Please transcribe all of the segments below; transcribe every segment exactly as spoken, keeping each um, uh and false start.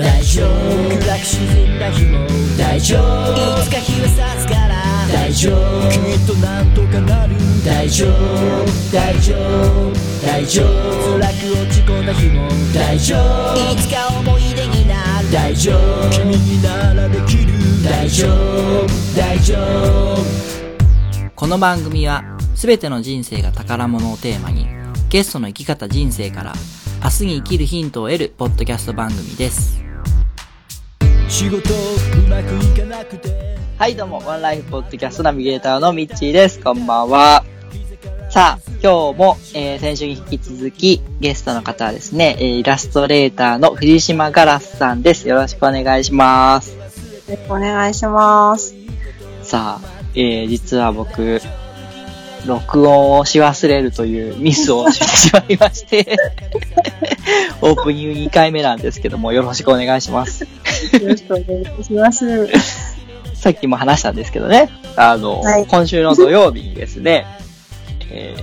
大丈夫、暗く沈んだ日も大丈夫、いつか日は差すから大丈夫、きっとなんとかなる大丈夫、大丈夫、大丈夫、辛く落ち込んだ日も大丈夫、いつか思い出になる大丈夫、君にならできる大丈夫、大丈夫。この番組はすべての人生が宝物をテーマに、ゲストの生き方人生から明日に生きるヒントを得るポッドキャスト番組です。仕事うまくいかなくて、はい、どうもワンライフポッドキャストナビゲーターのみっちーです。こんばんは。さあ、今日も、えー、先週に引き続きゲストの方はですね、イラストレーターの藤島ガラスさんです。よろしくお願いします。よろしくお願いします。さあ、えー、実は僕録音をし忘れるというミスをしてしまいましてオープニングにかいめなんですけども、よろしくお願いします。よろしくお願いします。さっきも話したんですけどね、あの、はい、今週の土曜日にですね、え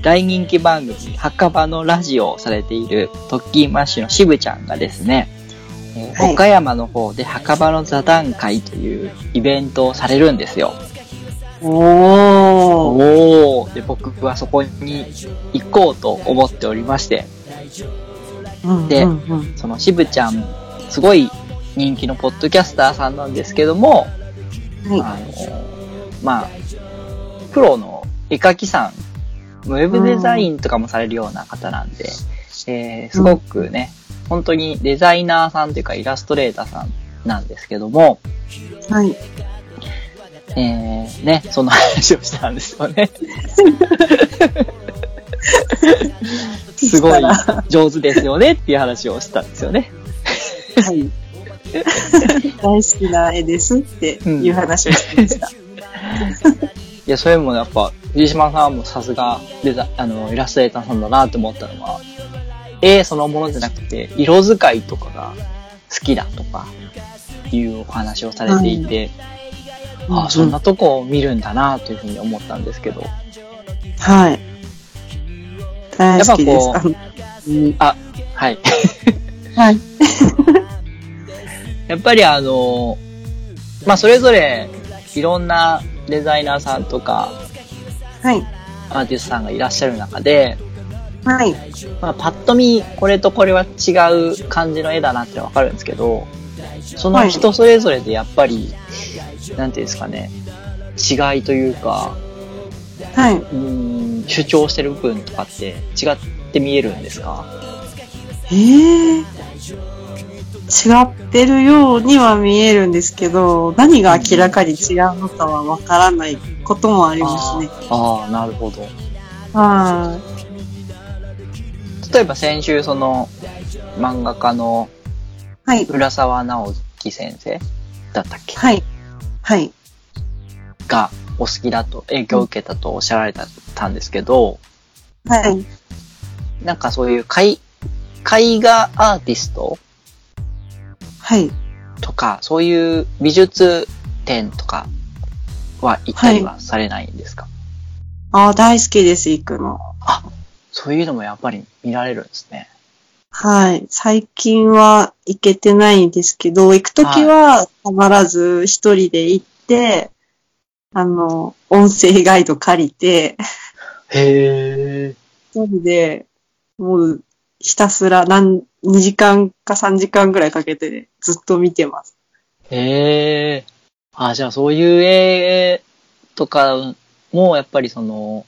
ー、大人気番組墓場のラジオをされているトッキーマッシュのしぶちゃんがですね、はい、岡山の方で墓場の座談会というイベントをされるんですよ。おーおーで、僕はそこに行こうと思っておりまして、うん、で、うんうん、そのしぶちゃんすごい人気のポッドキャスターさんなんですけども、はい、あのまあプロの絵描きさん、ウェブデザインとかもされるような方なんで、うん、えー、すごくね、うん、本当にデザイナーさんというかイラストレーターさんなんですけども、はい、えー、ね、その話をしたんですよね。すごい上手ですよねっていう話をしたんですよね。はい。大好きな絵ですっていう話をしてました。うん、いや、それもやっぱ藤島さんもさすがデザ、あのイラストレーターさんだなと思ったのは、絵そのものじゃなくて色使いとかが好きだとかいうお話をされていて。はい、ああ、そんなとこを見るんだなというふうに思ったんですけど、はい、大好きです。やっぱこう、あ、はいはいやっぱりあの、まあ、それぞれいろんなデザイナーさんとか、はい、アーティストさんがいらっしゃる中で、はい、まあ、パッと見これとこれは違う感じの絵だなってわかるんですけど、その人それぞれでやっぱり、はい、なんていうんですかね、違いというか、はい、うーん、主張してる部分とかって違って見えるんですか？えー、違ってるようには見えるんですけど、何が明らかに違うのかはわからないこともありますね。ああ、なるほど。あ、例えば先週その漫画家の、はい、浦沢直樹先生だったっけ、はい、はい、がお好きだと、影響を受けたとおっしゃられたんですけど、はい、なんかそういう 絵, 絵画アーティスト、はい、とかそういう美術展とかは行ったりはされないんですか？はい、ああ、大好きです、行くの。あ、そういうのもやっぱり見られるんですね。はい。最近は行けてないんですけど、行くときは必ず一人で行って、はい、あの、音声ガイド借りて、へー。一人で、もう、ひたすら何、にじかんかさんじかんぐらいかけてずっと見てます。へー。あ、じゃあそういう絵とかも、やっぱりその、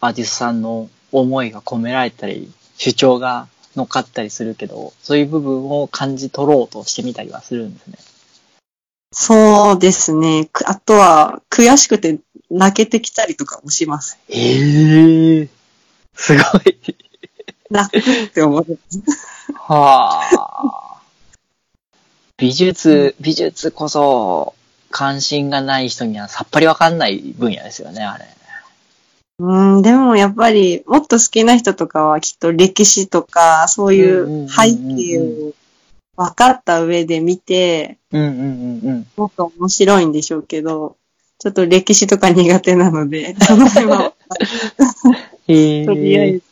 アーティストさんの思いが込められたり、主張が乗っかったりするけど、そういう部分を感じ取ろうとしてみたりはするんですね。そうですね。あとは悔しくて泣けてきたりとかもします。えー、すごい。泣くって思う。はあ。美術、美術こそ関心がない人にはさっぱりわかんない分野ですよね、あれ。うん、でもやっぱりもっと好きな人とかはきっと歴史とかそういう背景を分かった上で見て、もっと面白いんでしょうけど、ちょっと歴史とか苦手なので、その辺はとりあえず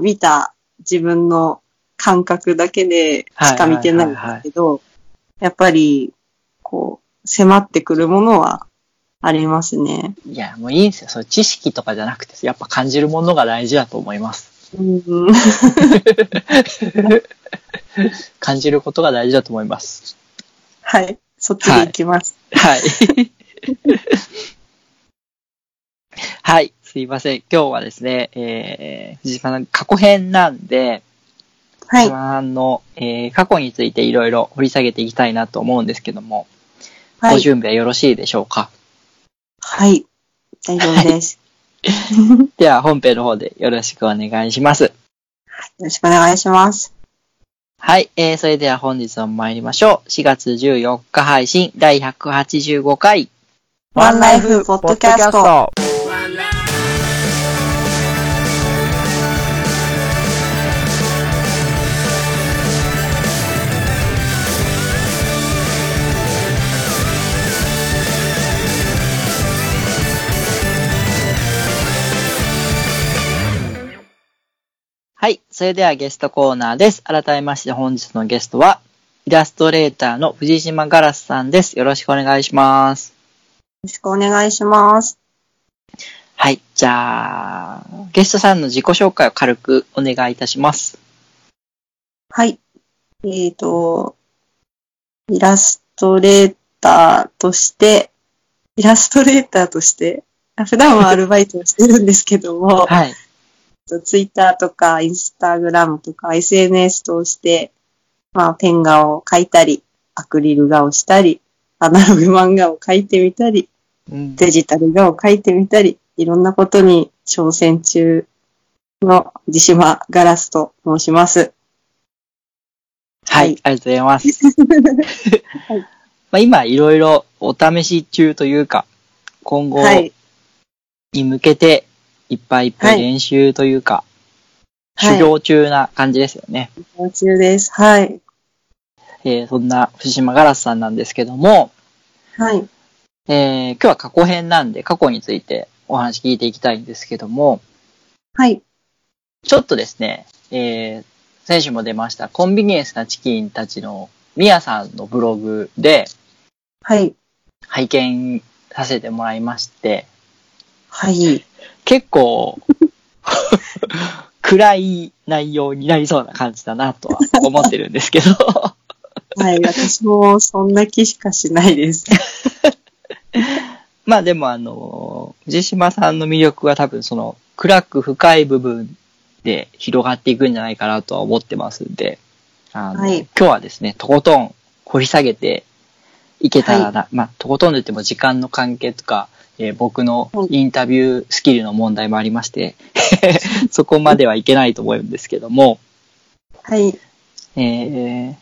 見た自分の感覚だけでしか見てないんですけど、はいはいはいはい、やっぱりこう迫ってくるものはありますね。いやもういいんですよ。それ知識とかじゃなくてやっぱ感じるものが大事だと思います。うん感じることが大事だと思います。はい、そっちで行きます。はい。はいはい、すいません。今日はですね、えー、藤井さん過去編なんで、はい。あの、えー、過去についていろいろ掘り下げていきたいなと思うんですけども、はい、ご準備はよろしいでしょうか？はい、大丈夫です。はい、では本編の方でよろしくお願いします。はい、よろしくお願いします。はい、えー、それでは本日も参りましょう。しがつじゅうよっか配信だいひゃくはちじゅうごかいワンライフポッドキャスト。はい。それではゲストコーナーです。改めまして本日のゲストは、イラストレーターの藤島ガラスさんです。よろしくお願いします。よろしくお願いします。はい。じゃあ、ゲストさんの自己紹介を軽くお願いいたします。はい。えっと、イラストレーターとして、イラストレーターとして、普段はアルバイトをしてるんですけども、はい。ツイッターとかインスタグラムとか エスエヌエス 通して、まあ、ペン画を描いたり、アクリル画をしたり、アナログ漫画を描いてみたり、うん、デジタル画を描いてみたり、いろんなことに挑戦中の藤島ガラスと申します。はい、はい、ありがとうございます。はい、まあ今いろいろお試し中というか、今後に向けて、はいいっぱいいっぱい練習というか、はい、修行中な感じですよね。修行中です。はい。えー、そんな藤島ガラスさんなんですけども、はい。えー、今日は過去編なんで過去についてお話聞いていきたいんですけども、はい。ちょっとですね、えー、先週も出ましたコンビニエンスなチキンたちのミヤさんのブログで、はい。拝見させてもらいまして、はい。結構暗い内容になりそうな感じだなとは思ってるんですけど。はい、私もそんな気しかしないです。まあでもあの、藤島さんの魅力は多分その暗く深い部分で広がっていくんじゃないかなとは思ってますんで、あの、はい、今日はですね、とことん掘り下げていけたらな、はい、まあとことんで言っても時間の関係とか、えー、僕のインタビュースキルの問題もありまして、そこまではいけないと思うんですけども、はい。えー、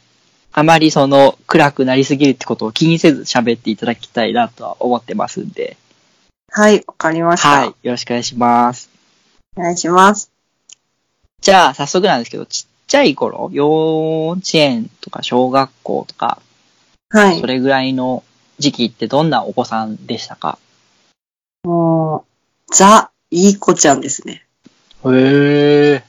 あまりその暗くなりすぎるってことを気にせず喋っていただきたいなとは思ってますんで。はい、わかりました。はい、よろしくお願いします。お願いします。じゃあ、早速なんですけど、ちっちゃい頃、幼稚園とか小学校とか、はい。それぐらいの時期ってどんなお子さんでしたか？もう、ザ・いい子ちゃんですね。へー。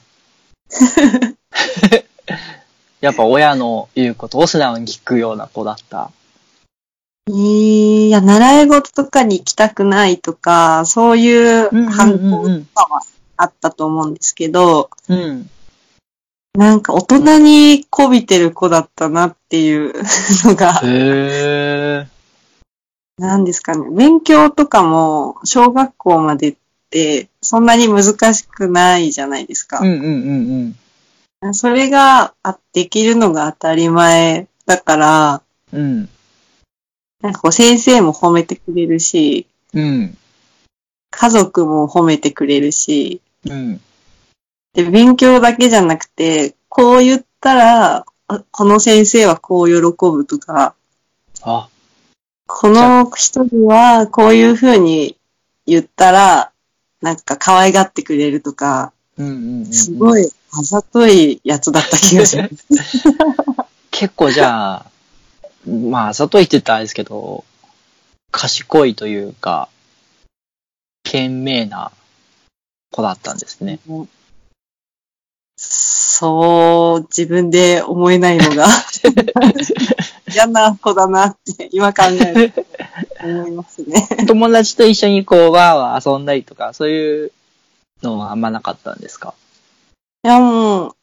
やっぱ親の言うことを素直に聞くような子だった。いや、習い事とかに行きたくないとか、そういう反抗とかはあったと思うんですけど、うんうんうん、なんか大人に媚びてる子だったなっていうのが。へー。なんですかね。勉強とかも、小学校までって、そんなに難しくないじゃないですか。うんうんうんうん。それが、あ、できるのが当たり前だから、うん。なんかこう、先生も褒めてくれるし、うん。家族も褒めてくれるし、うん。で、勉強だけじゃなくて、こう言ったら、この先生はこう喜ぶとか、あ。この人にはこういう風に言ったらなんか可愛がってくれるとか、うんうんうんうん、すごいあざといやつだった気がします。結構じゃあ、まああざといって言ったらあれですけど、賢いというか、賢明な子だったんですね。そう、自分で思えないのが嫌な子だなって今考えると思いますね。友達と一緒にこうわーわー遊んだりとかそういうのはあんまなかったんですか？いやもう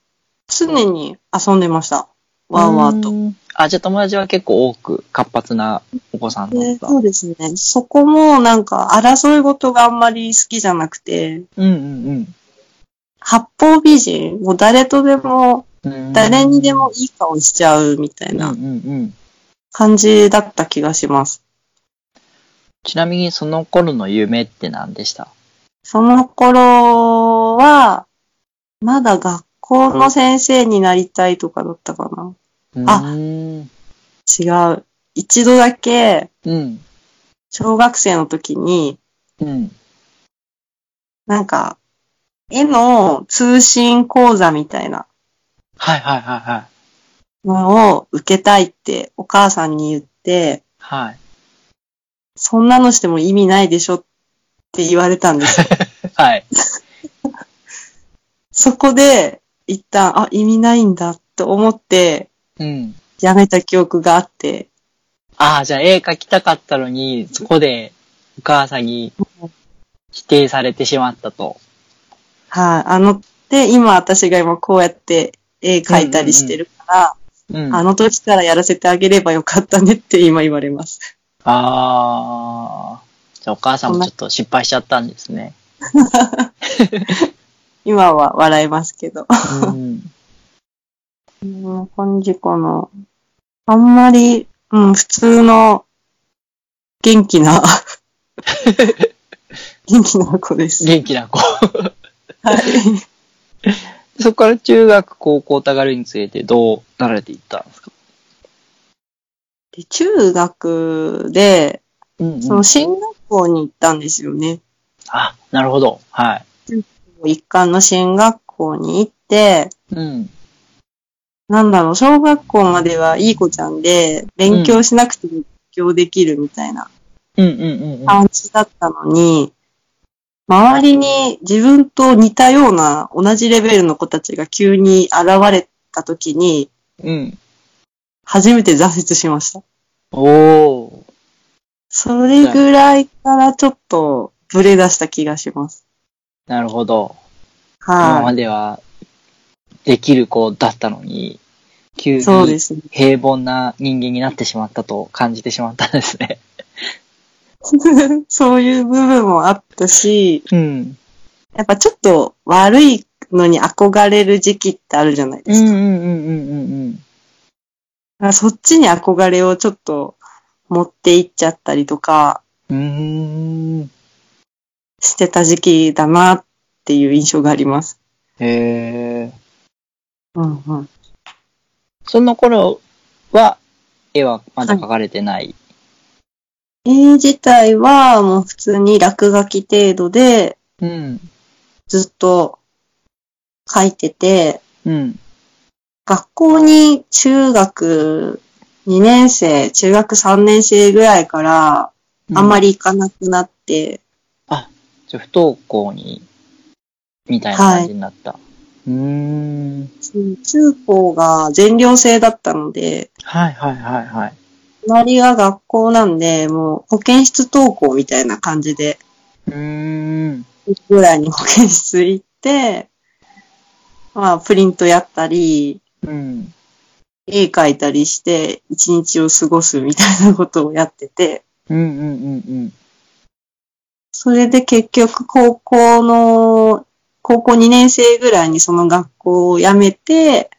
常に遊んでました。わーわーと。ーあ、じゃあ友達は結構多く活発なお子さんだった、ね、そうですね。そこもなんか争い事があんまり好きじゃなくて、うんうんうん。八方美人、もう誰とでも、誰にでもいい顔しちゃうみたいな感じだった気がします。うんうんうん、ちなみにその頃の夢って何でした？その頃は、まだ学校の先生になりたいとかだったかな。うん、あ、違う。一度だけ、小学生の時に、うん、なんか、絵の通信講座みたいな。はいはいはいはい。のを受けたいってお母さんに言って、はい。そんなのしても意味ないでしょって言われたんですよ。はい。そこで一旦、あ、意味ないんだと思って、うん。やめた記憶があって。ああ、じゃあ絵描きたかったのに、そこでお母さんに否定されてしまったと。はい、あ、あの、で、今私が今こうやって絵描いたりしてるから、うんうんうん、あの時からやらせてあげればよかったねって今言われます。あー、じゃあお母さんもちょっと失敗しちゃったんですね。今は笑いますけど。うん、もう本日この、あんまり、うん、普通の元気な、元気な子です。元気な子。はい。そこから中学、高校たがるにつれてどうなられていったんですか？で、中学で、うんうん、その進学校に行ったんですよね。あ、なるほど。はい。一貫の進学校に行って、うん、なんだろう、小学校まではいい子ちゃんで、勉強しなくても勉強できるみたいな感じだったのに、周りに自分と似たような同じレベルの子たちが急に現れたときに、うん、初めて挫折しました。おー。それぐらいからちょっとブレ出した気がします。なるほど。はい。今まではできる子だったのに、急に平凡な人間になってしまったと感じてしまったんですね。そういう部分もあったし、うん、やっぱちょっと悪いのに憧れる時期ってあるじゃないですか。うんうんうんうんうん。そっちに憧れをちょっと持っていっちゃったりとか、うーん、してた時期だなっていう印象があります。へー。うんうん。その頃は絵はまだ描かれてない、はい、絵自体はもう普通に落書き程度でずっと描いてて、うんうん、学校に中学にねん生、中学さんねん生ぐらいからあんまり行かなくなって、うん、あ、じゃあ不登校にみたいな感じになった、はい、うーん、中高が全寮制だったので、はいはいはいはい、隣が学校なんで、もう保健室登校みたいな感じで、うーん、ぐらいに保健室行って、まあプリントやったり、うん、絵描いたりして一日を過ごすみたいなことをやってて、うんうんうんうん、それで結局高校の高校にねん生ぐらいにその学校を辞めて、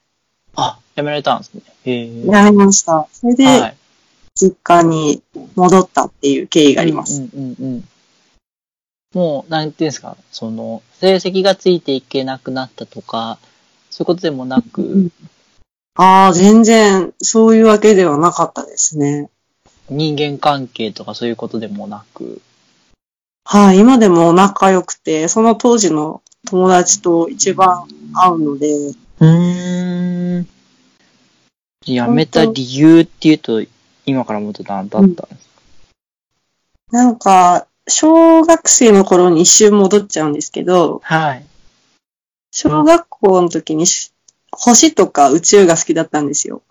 あ、辞められたんですね。へー。辞めました。それで。はい、実家に戻ったっていう経緯があります。うんうんうんうん、もう、なんていうんですか、その、成績がついていけなくなったとか、そういうことでもなく。うん、ああ、全然、そういうわけではなかったですね。人間関係とかそういうことでもなく。はい、今でも仲良くて、その当時の友達と一番会うので。うーん。辞めた理由っていうと、今からもちょっと何だったんですか？うん、なんか、小学生の頃に一瞬戻っちゃうんですけど、はい。小学校の時に星とか宇宙が好きだったんですよ。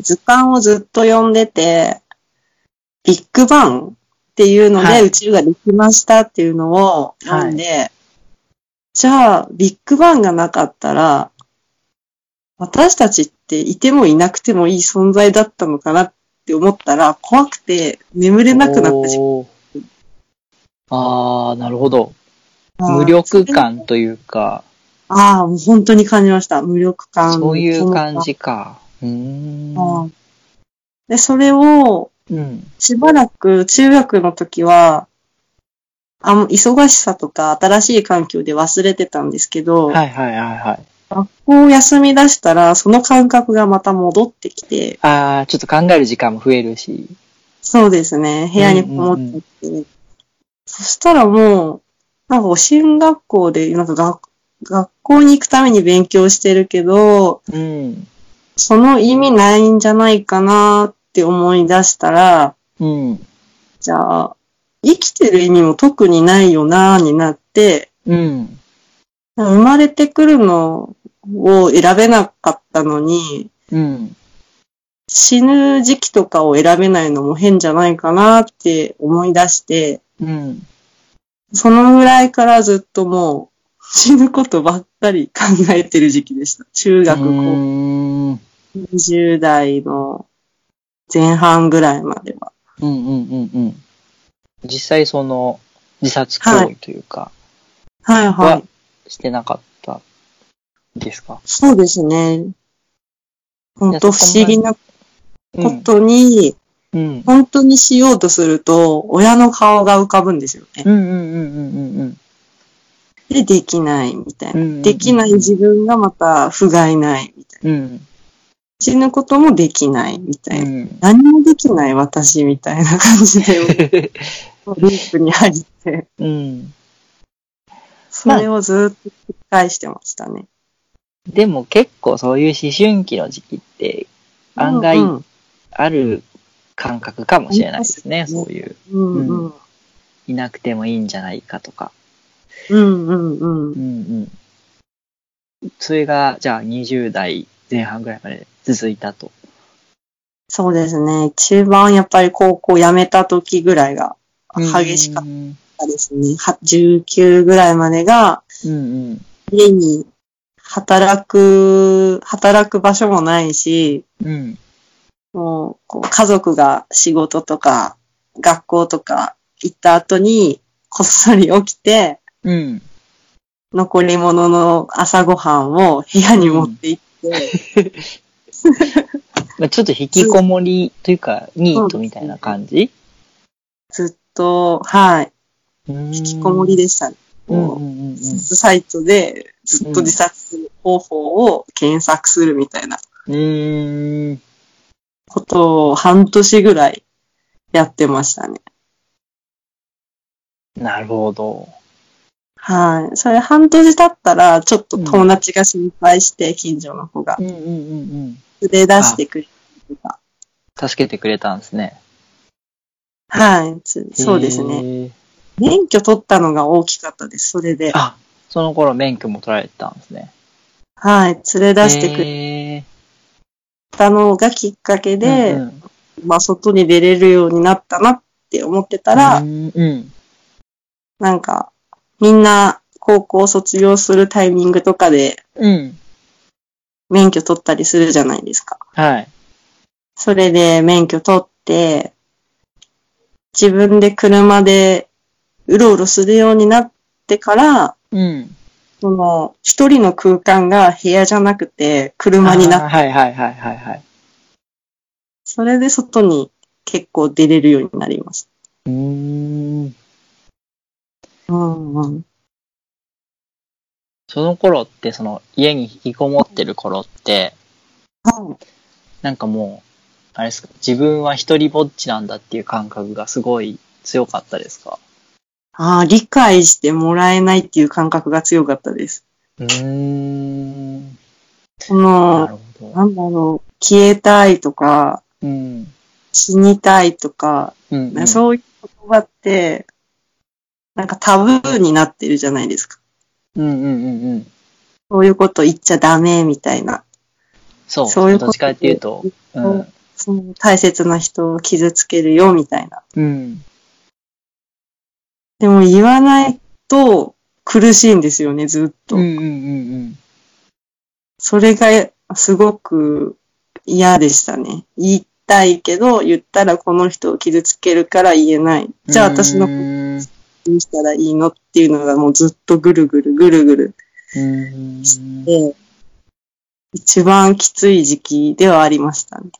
図鑑をずっと読んでて、ビッグバンっていうので宇宙ができましたっていうのを読んで、はいはい、じゃあビッグバンがなかったら私たちっていてもいなくてもいい存在だったのかなって思ったら怖くて眠れなくなった時期。ああ、なるほど。無力感というか。ああ、もう本当に感じました。無力感。そういう感じか。うーん。ああ。で、それを、うん、しばらく中学の時は、あの、忙しさとか新しい環境で忘れてたんですけど、はいはいはいはい。学校を休み出したら、その感覚がまた戻ってきて。ああ、ちょっと考える時間も増えるし。そうですね。部屋にこもってきて。うんうんうん、そしたらもう、なんか進学校で、なんか学、学校に行くために勉強してるけど、うん、その意味ないんじゃないかなって思い出したら、うん、じゃあ、生きてる意味も特にないよなーになって、うん、生まれてくるのを選べなかったのに、うん、死ぬ時期とかを選べないのも変じゃないかなって思い出して、うん、そのぐらいからずっともう、死ぬことばっかり考えてる時期でした。中学、高校、にじゅう代の前半ぐらいまでは。うんうんうんうん。実際その自殺行為というか、はい、はいはい。はしてなかったですか？そうですね。本当不思議なことに、うんうん、本当にしようとすると親の顔が浮かぶんですよね。うんうんうんうんうん。で、できないみたいな、うんうんうん。できない自分がまた、不甲斐ないみたいな、うん。死ぬこともできないみたいな。うん、何もできない私みたいな感じで、ループに入って、うん。それをずっと繰り返してましたね、まあ。でも結構そういう思春期の時期って、案外ある感覚かもしれないですね、うんうん、そういう、うんうんうん。いなくてもいいんじゃないかとか。うんうんうん。うんうん。それが、じゃあにじゅう代前半ぐらいまで続いたと。そうですね。一番やっぱり高校辞めた時ぐらいが激しかったですね。じゅうきゅうぐらいまでが、うんうん、家に働く、働く場所もないし、うん、もうこう家族が仕事とか学校とか行った後にこっそり起きて、うん、残り物の朝ごはんを部屋に持って行って、うん、ちょっと引きこもりというかニートみたいな感じ？ずっと、はい、引きこもりでしたね。サイトでずっと自殺方法を検索するみたいなことを半年ぐらいやってましたね。なるほど。はい。それ半年経ったら、ちょっと友達が心配して、近所の子が。うんうんうんうん。連れ出してくれた。助けてくれたんですね。はい。そうですね。免許取ったのが大きかったです、それで。あ、その頃免許も取られてたんですね。はい。連れ出してくれたのがきっかけで、うんうん、まあ、外に出れるようになったなって思ってたら、うんうん、なんか、みんな高校卒業するタイミングとかで、うん、免許取ったりするじゃないですか。はい。それで免許取って、自分で車でうろうろするようになってから、うん、その一人の空間が部屋じゃなくて車になった。はいはいはいはいはい。それで外に結構出れるようになりました。うーん。うんうん、その頃ってその家に引きこもってる頃って、うん、なんかもうあれですか、自分は一人ぼっちなんだっていう感覚がすごい強かったですか？ああ、理解してもらえないっていう感覚が強かったです。うーん。そのなんだろう、消えたいとか、うん、死にたいとか、うんうん、そういう言葉って。なんかタブーになってるじゃないですか。うんうんうんうん。そういうこと言っちゃダメみたいな。そう、そういうことどっちかっていうと、うん、その大切な人を傷つけるよみたいな。うん。でも言わないと苦しいんですよね、ずっと。うんうんうんうん。それがすごく嫌でしたね。言いたいけど、言ったらこの人を傷つけるから言えない。じゃあ私のどうしたらいいのっていうのがもうずっとぐるぐるぐるぐるして、一番きつい時期ではありましたね。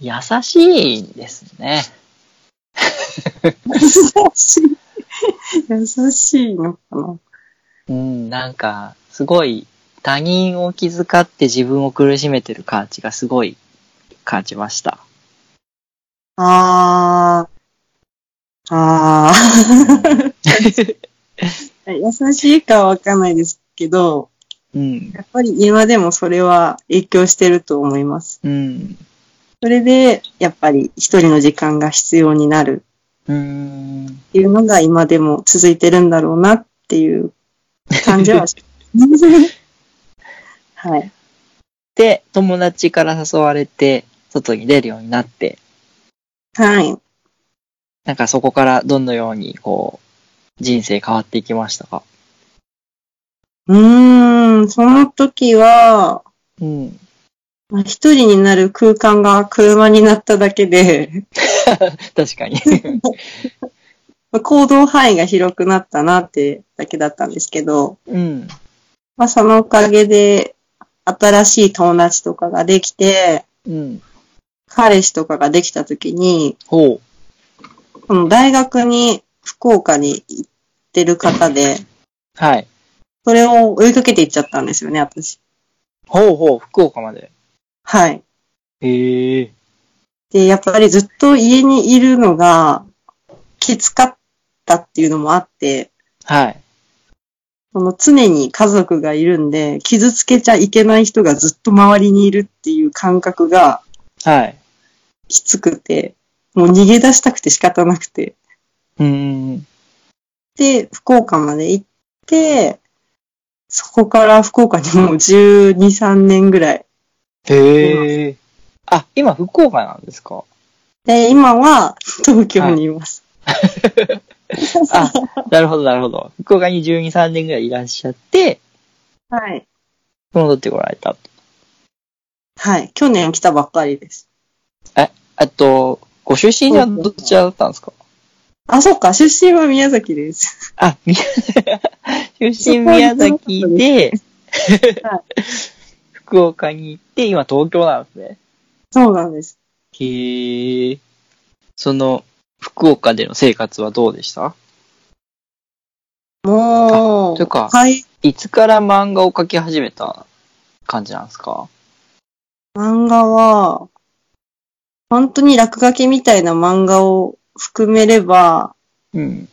優しいですね。優しい。優しいのかな。うん、なんか、すごい、他人を気遣って自分を苦しめてる感じがすごい感じました。あー。あー。優しいかはわかんないですけど、うん、やっぱり今でもそれは影響してると思います。うん、それで、やっぱり一人の時間が必要になるっていうのが今でも続いてるんだろうなっていう感じはします。はい。で、友達から誘われて、外に出るようになって。はい。なんかそこからどのように、こう、人生変わっていきましたか？うーん、その時は、うん。まあ、一人になる空間が車になっただけで。確かに。行動範囲が広くなったなってだけだったんですけど、うん。まあ、そのおかげで、新しい友達とかができて、うん、彼氏とかができたときに、ほう、この大学に福岡に行ってる方で、はい、それを追いかけて行っちゃったんですよね、私。ほうほう、福岡まで。はい。へえ。で、やっぱりずっと家にいるのがきつかったっていうのもあって、はい。その常に家族がいるんで、傷つけちゃいけない人がずっと周りにいるっていう感覚が、はい。きつくて、もう逃げ出したくて仕方なくて。うーん。で、福岡まで行って、そこから福岡にもうじゅうに、さんねんぐらい。へー。あ、今福岡なんですか？で、今は東京にいます。はいあ、なるほど、なるほど。福岡にじゅうに、さんねんぐらいいらっしゃって、はい。戻ってこられた。はい。去年来たばっかりです。え、あと、ご出身はどちらだったんですか？あ、そっか。出身は宮崎です。あ、宮出身宮崎で、はい、福岡に行って、今東京なんですね。そうなんです。へー。その、福岡での生活はどうでした？もう、というか、はい、いつから漫画を描き始めた感じなんですか？漫画は、本当に落書きみたいな漫画を含めれば、うん、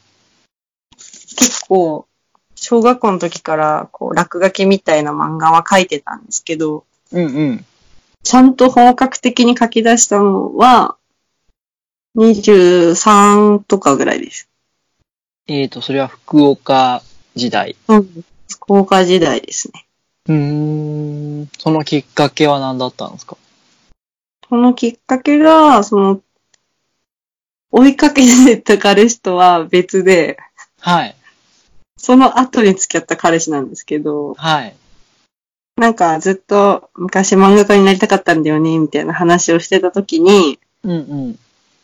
結構、小学校の時からこう落書きみたいな漫画は描いてたんですけど、うんうん、ちゃんと本格的に描き出したのは、にじゅうさんとかぐらいです。えーと、それは福岡時代。うん、福岡時代ですね。うーん、そのきっかけは何だったんですか？そのきっかけが、その、追いかけてた彼氏とは別で、はい。その後に付き合った彼氏なんですけど、はい。なんかずっと昔漫画家になりたかったんだよね、みたいな話をしてた時に、うんうん。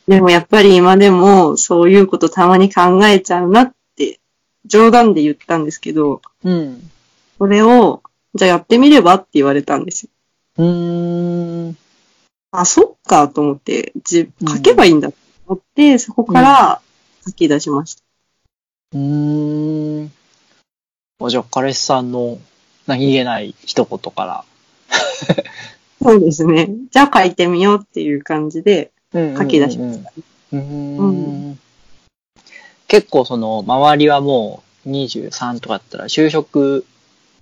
でもやっぱり今でもそういうことたまに考えちゃうなって冗談で言ったんですけど、うん、それをじゃあやってみればって言われたんですよ。うーん。あ、そっかと思って、じ書けばいいんだと思って、うん、そこから書き出しました。うーん。じゃあ彼氏さんの何気ない一言から。そうですね。じゃあ書いてみようっていう感じで。書き出しました。結構その周りはもうにじゅうさんとかだったら就職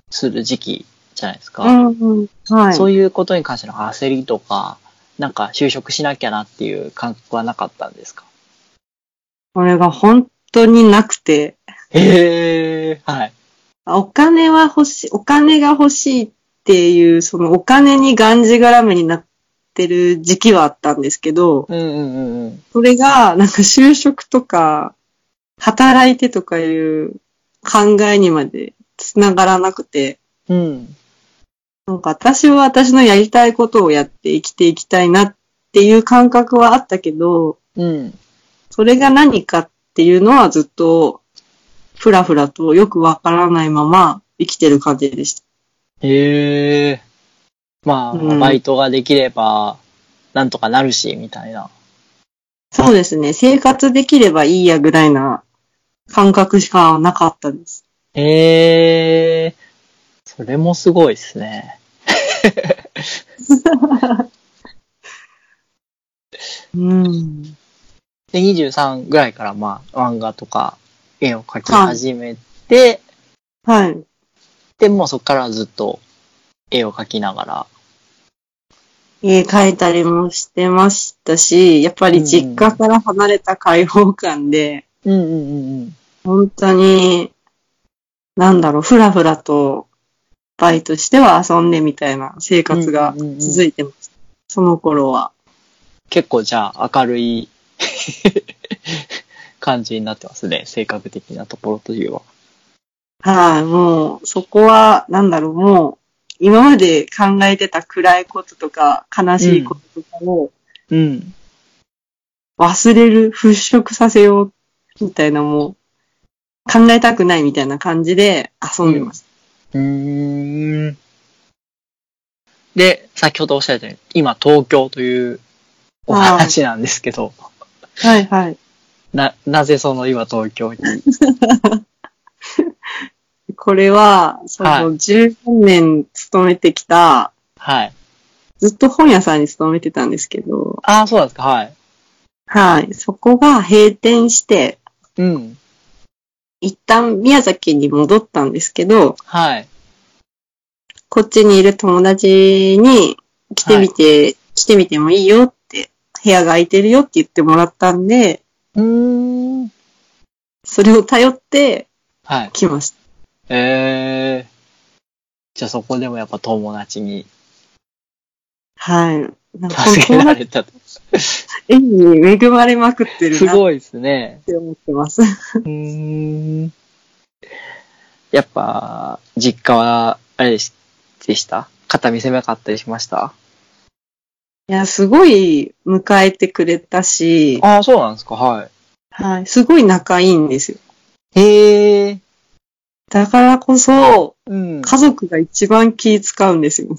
する時期じゃないですか、うんうんはい、そういうことに関しての焦りとかなんか就職しなきゃなっていう感覚はなかったんですか？これが本当になくてへえ、はい。お金は欲しい、お金が欲しいっていう、そのお金にがんじがらめになってる時期はあったんですけど、うんうんうんうん、それがなんか就職とか働いてとかいう考えにまでつながらなくて、うん、なんか私は私のやりたいことをやって生きていきたいなっていう感覚はあったけど、うん、それが何かっていうのはずっとふらふらとよくわからないまま生きてる感じでした。へえ。まあ、うん、バイトができればなんとかなるしみたいな。そうですね。生活できればいいやぐらいな感覚しかなかったです。へえ。それもすごいですね。うん。でにじゅうさんぐらいからまあ漫画とか。絵を描き始めて、はい。はい、で、もうそこからずっと絵を描きながら。絵描いたりもしてましたし、やっぱり実家から離れた開放感で、うんうんうんうん、本当に、なんだろう、ふらふらとバイトしては遊んでみたいな生活が続いてました。うんうんうん、その頃は。結構じゃあ明るい。感じになってますね。性格的なところというは。はい、あ、もうそこはなんだろう、もう今まで考えてた暗いこととか悲しいこととかを、うんうん、忘れる、払拭させようみたいな、もう考えたくないみたいな感じで遊んでます。うん。うーんで、先ほどおっしゃったように今東京というお話なんですけど。はいはい。な、なぜその今東京にこれは、そのじゅうよねん勤めてきた、はい。ずっと本屋さんに勤めてたんですけど。ああ、そうなんですか、はい。はい。そこが閉店して、うん。一旦宮崎に戻ったんですけど、はい。こっちにいる友達に来てみて、はい、来てみてもいいよって、部屋が空いてるよって言ってもらったんで、うーんそれを頼って来ました、はい、えー、じゃあそこでもやっぱ友達にはいなんか助けられたと縁に恵まれまくってるなすごいですねって思ってますうーんやっぱ実家はあれでした肩見せなかったりしましたいや、すごい迎えてくれたし。ああ、そうなんですか、はい。はい、すごい仲いいんですよ。へえ。だからこそ、うん、家族が一番気使うんですよね。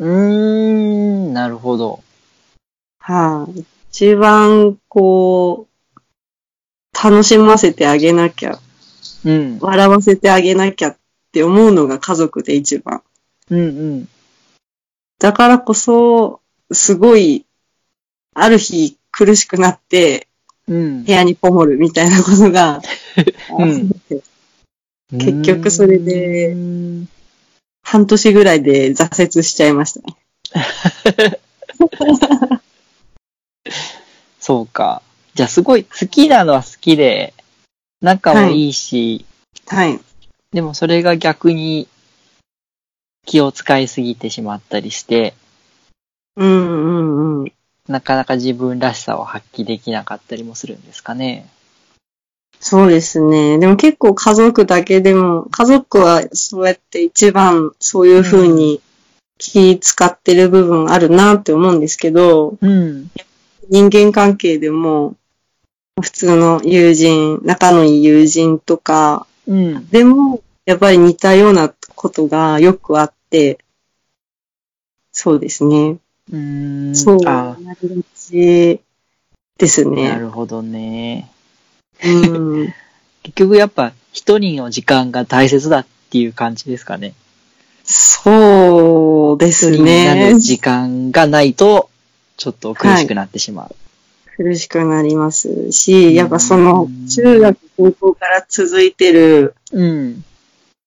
うーん、なるほど。はい、あ。一番、こう、楽しませてあげなきゃ、うん、笑わせてあげなきゃって思うのが家族で一番。うんうん。だからこそ、すごい、ある日苦しくなって、うん、部屋にこもるみたいなことが、うん、結局それで、半年ぐらいで挫折しちゃいましたね。そうか。じゃあすごい好きなのは好きで、仲もいいし、はいはい、でもそれが逆に、気を使いすぎてしまったりして、うんうんうん、なかなか自分らしさを発揮できなかったりもするんですかね。そうですね。でも結構家族だけでも、家族はそうやって一番そういう風に気使ってる部分あるなって思うんですけど、うん、人間関係でも普通の友人、仲のいい友人とか、うん、でもやっぱり似たようなことがよくあって、そうですね。うーんそうなりがちですね。なるほどね。うん結局やっぱ一人の時間が大切だっていう感じですかね。そうですね。一人になる時間がないとちょっと苦しくなってしまう。はい苦しくなりますし、やっぱその中学高校から続いてる、うん、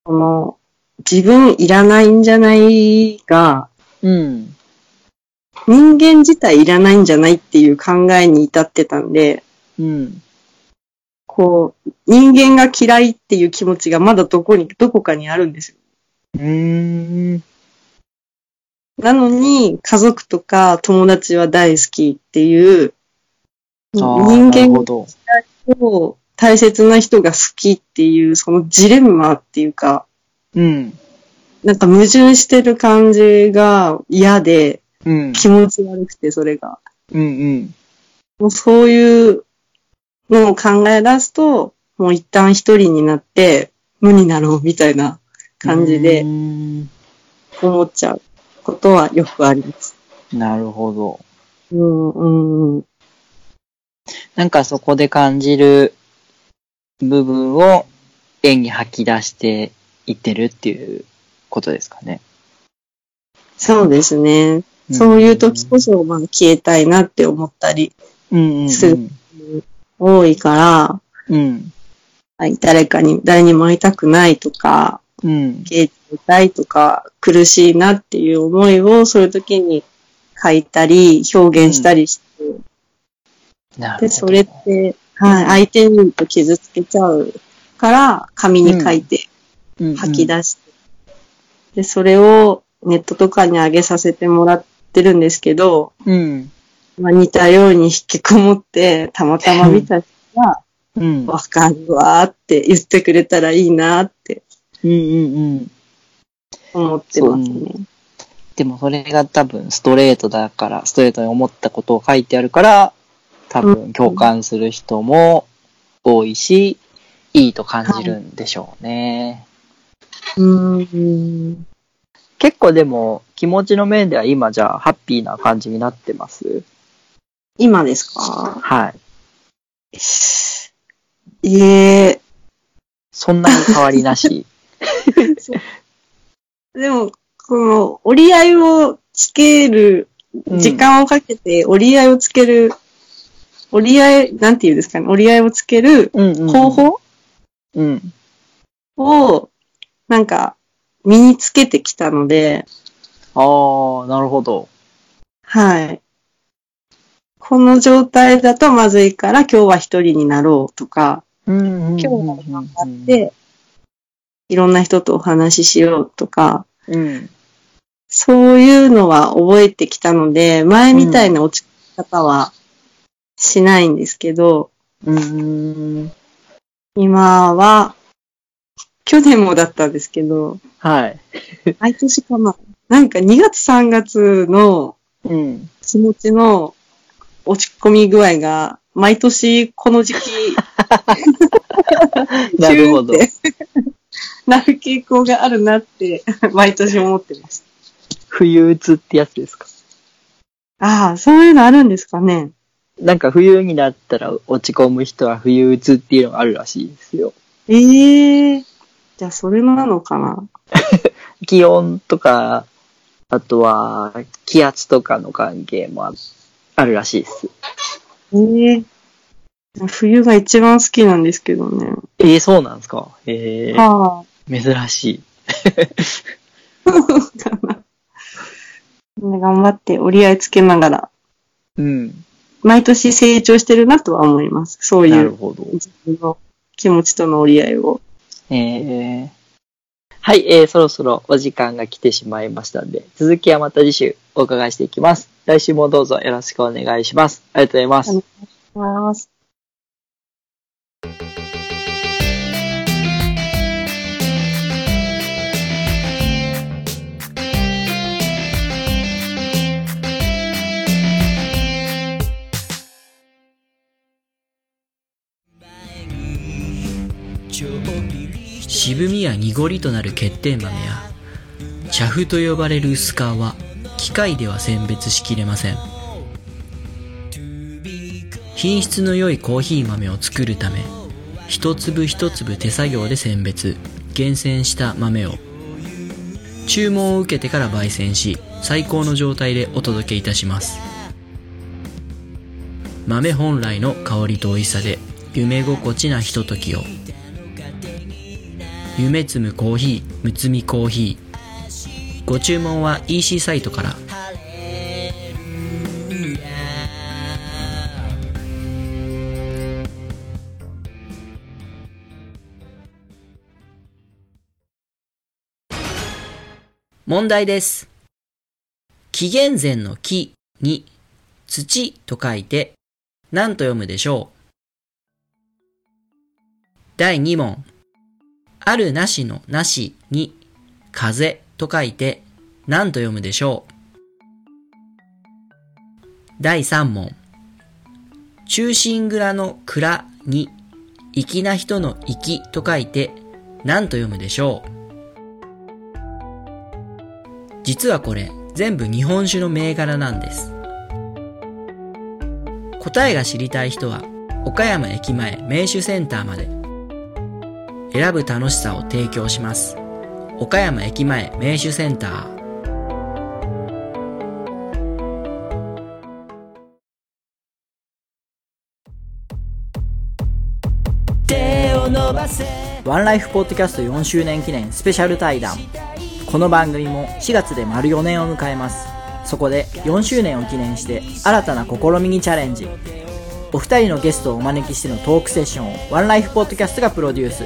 この自分いらないんじゃないが、うん、人間自体いらないんじゃないっていう考えに至ってたんで、うん、こう、人間が嫌いっていう気持ちがまだどこに、どこかにあるんですよ。うーん。なのに、家族とか友達は大好きっていう、人間が嫌いと大切な人が好きっていう、そのジレンマっていうか、うん。なんか矛盾してる感じが嫌で、うん、気持ち悪くて、それが。うんうん。もうそういうのを考え出すと、もう一旦一人になって、無になろうみたいな感じで、思っちゃうことはよくあります。なるほど。うんうんうん。なんかそこで感じる部分を絵に吐き出していってるっていうことですかね。そうですね。そういう時こそ、まあ、消えたいなって思ったりする、多いから、うん、誰かに、誰にも会いたくないとか、うん、消えたいとか、苦しいなっていう思いを、そういう時に書いたり、表現したりして、うん、なるほど。で、それって、はい、相手にと傷つけちゃうから、紙に書いて、吐き出して、うんうん、で、それを、ネットとかに上げさせてもらってるんですけど、うんまあ、似たように引きこもってたまたま見た人がわかるわって言ってくれたらいいなって思ってますね、うん、でもそれが多分ストレートだからストレートに思ったことを書いてあるから多分共感する人も多いし、うん、いいと感じるんでしょうね、はい、うん結構でも気持ちの面では今じゃあハッピーな感じになってます？今ですか？はい。いえ。そんなに変わりなし。でもこの折り合いをつける時間をかけて折り合いをつける、うん、折り合いなんていうんですかね折り合いをつける方法、うんうんうん、をなんか。身につけてきたので。ああ、なるほど。はい。この状態だとまずいから今日は一人になろうとか、うんうんうんうん、今日も頑張っていろんな人とお話ししようとか、うん、そういうのは覚えてきたので、前みたいな落ち方はしないんですけど、うん、今は、去年もだったんですけど、はい。毎年かな。なんかにがつさんがつの気持ちの落ち込み具合が毎年この時期なるほどなる傾向があるなって毎年思ってます。冬うつってやつですか？ああ、そういうのあるんですかね。なんか冬になったら落ち込む人は冬うつっていうのがあるらしいですよ。ええー。じゃあそれなのかな気温とかあとは気圧とかの関係もあるらしいです。えー、冬が一番好きなんですけどね。えー、そうなんですか。えー、はー珍しい頑張って折り合いつけながら、うん、毎年成長してるなとは思います。そういう自分の気持ちとの折り合いを。えー、はい、えー、そろそろお時間が来てしまいましたので、続きはまた次週お伺いしていきます。来週もどうぞよろしくお願いします。ありがとうございます。お願いします。渋みや濁りとなる欠点豆や茶粉と呼ばれる薄皮は機械では選別しきれません。品質の良いコーヒー豆を作るため一粒一粒手作業で選別厳選した豆を注文を受けてから焙煎し最高の状態でお届けいたします。豆本来の香りと美味しさで夢心地なひとときを。夢摘むコーヒー、むつみコーヒー。ご注文は イーシー サイトから。問題です。紀元前の紀に土と書いて何と読むでしょう？だいに問。あるなしのなしに風と書いて何と読むでしょう？だいさん問。忠臣蔵の蔵に粋な人の粋と書いて何と読むでしょう？実はこれ全部日本酒の銘柄なんです。答えが知りたい人は岡山駅前銘酒センターまで。選ぶ楽しさを提供します。岡山駅前銘酒センター。手を伸ばせワンライフポッドキャストよんしゅうねん記念スペシャル対談。この番組もしがつで丸よねんを迎えます。そこでよんしゅうねんを記念して新たな試みにチャレンジ。お二人のゲストをお招きしてのトークセッションをワンライフポッドキャストがプロデュース。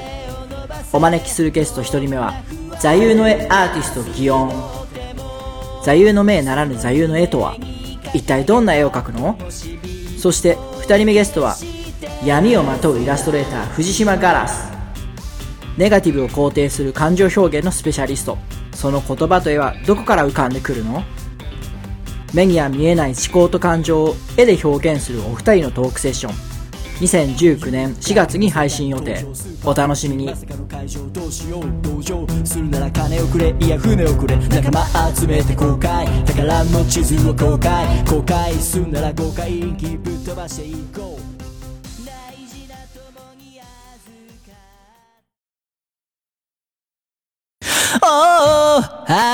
お招きするゲストひとりめは座右の絵アーティスト祇園。座右の銘ならぬ座右の絵とは一体どんな絵を描くの？そしてふたりめゲストは闇をまとうイラストレーター藤島ガラス。ネガティブを肯定する感情表現のスペシャリスト。その言葉と絵はどこから浮かんでくるの？目には見えない思考と感情を絵で表現するお二人のトークセッション、にせんじゅうきゅうねんしがつに配信予定。お楽しみに。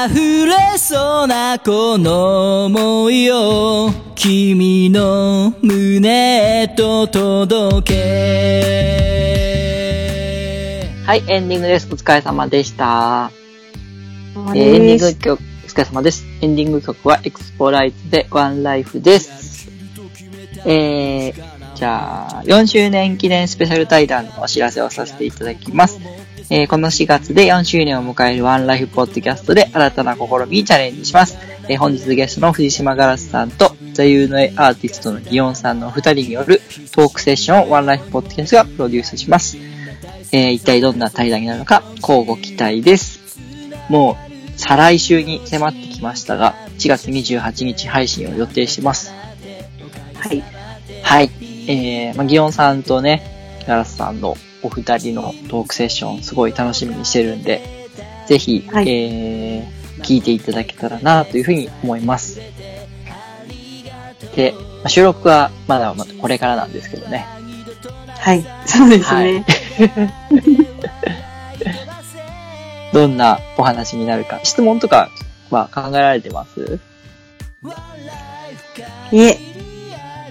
溢れそうなこの想いを君の胸へと届け。はい、エンディングです。お疲れ様でした。えー、エンディング曲、お疲れ様です。エンディング曲は Expo Lights で One Life です。えーじゃあよんしゅうねん記念スペシャル対談のお知らせをさせていただきます。えー、このしがつでよんしゅうねんを迎えるワンライフポッドキャストで新たな試みにチャレンジします。えー、本日ゲストの藤島ガラスさんと座右の絵アーティストの祇園さんのふたりによるトークセッションをワンライフポッドキャストがプロデュースします。えー、一体どんな対談になるのか交互期待です。もう再来週に迫ってきましたがしがつにじゅうはちにち配信を予定してます。はいはいえー、まあ、祇園さんとね、ガラスさんのお二人のトークセッション、すごい楽しみにしてるんで、ぜひ、はい、えー、聞いていただけたらな、というふうに思います。で、まあ、収録はまだまだこれからなんですけどね。はい、そうですね。はい、どんなお話になるか、質問とかは考えられてます？え、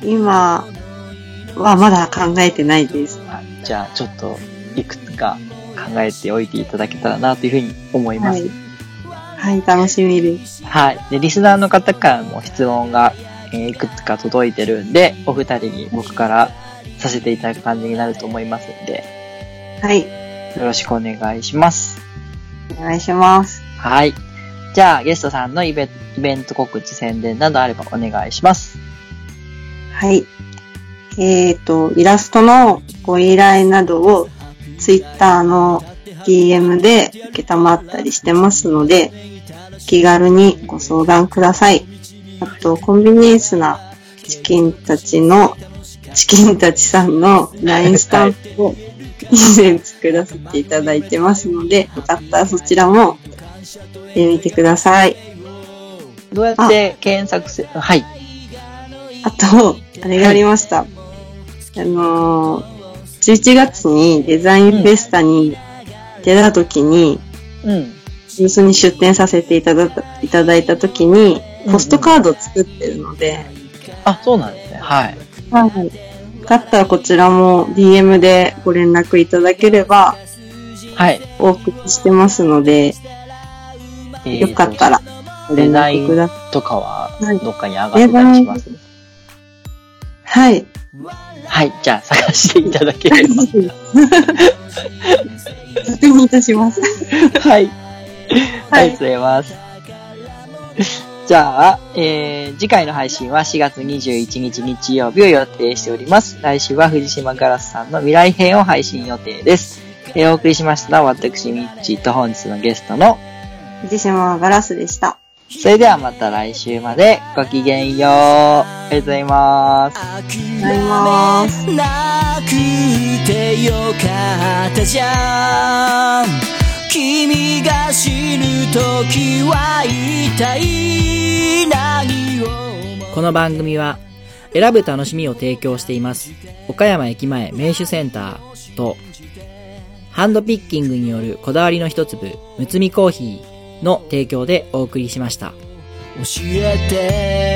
今、はまだ考えてないです。じゃあちょっといくつか考えておいていただけたらなというふうに思います。はい、はい、楽しみです。はい。でリスナーの方からも質問が、えー、いくつか届いてるんで、お二人に僕からさせていただく感じになると思いますんで。はい。よろしくお願いします。お願いします。はい。じゃあゲストさんのイベ、イベント告知宣伝などあればお願いします。はい。えっと、イラストのご依頼などをツイッターの ディーエム で受けたまったりしてますので、気軽にご相談ください。あと、コンビニエンスなチキンたちの、チキンたちさんの ライン スタンプを以前作らせていただいてますので、よかったらそちらも見てみてください。どうやって検索する？はい。あと、あれがありました。はいあのー、じゅういちがつにデザインフェスタに出たときに、うん。ブースに出展させていただいた、いただいたときに、ポストカードを作ってるので。うんうん、あ、そうなんですね。はい。はい。だったらこちらも ディーエム でご連絡いただければ、はい。お送りしてますので、えー、よかったらご連絡ください。デザインとかはどっかに上がってたりします、ね、はい。はい、じゃあ探していただければ。確認いたします。はい。はい、ありがとうございます。じゃあ、えー、次回の配信はしがつにじゅういちにち日曜日を予定しております。来週は藤島ガラスさんの未来編を配信予定です。えー、お送りしました私ミッチーと本日のゲストの藤島ガラスでした。それではまた来週までごきげんよう。ありがとうございます。ありがとうございます。なくてよかったじゃん。君が死ぬ時は一体何を。この番組は選ぶ楽しみを提供しています。岡山駅前名手センターとハンドピッキングによるこだわりの一粒、むつみコーヒー。の提供でお送りしました。教えて。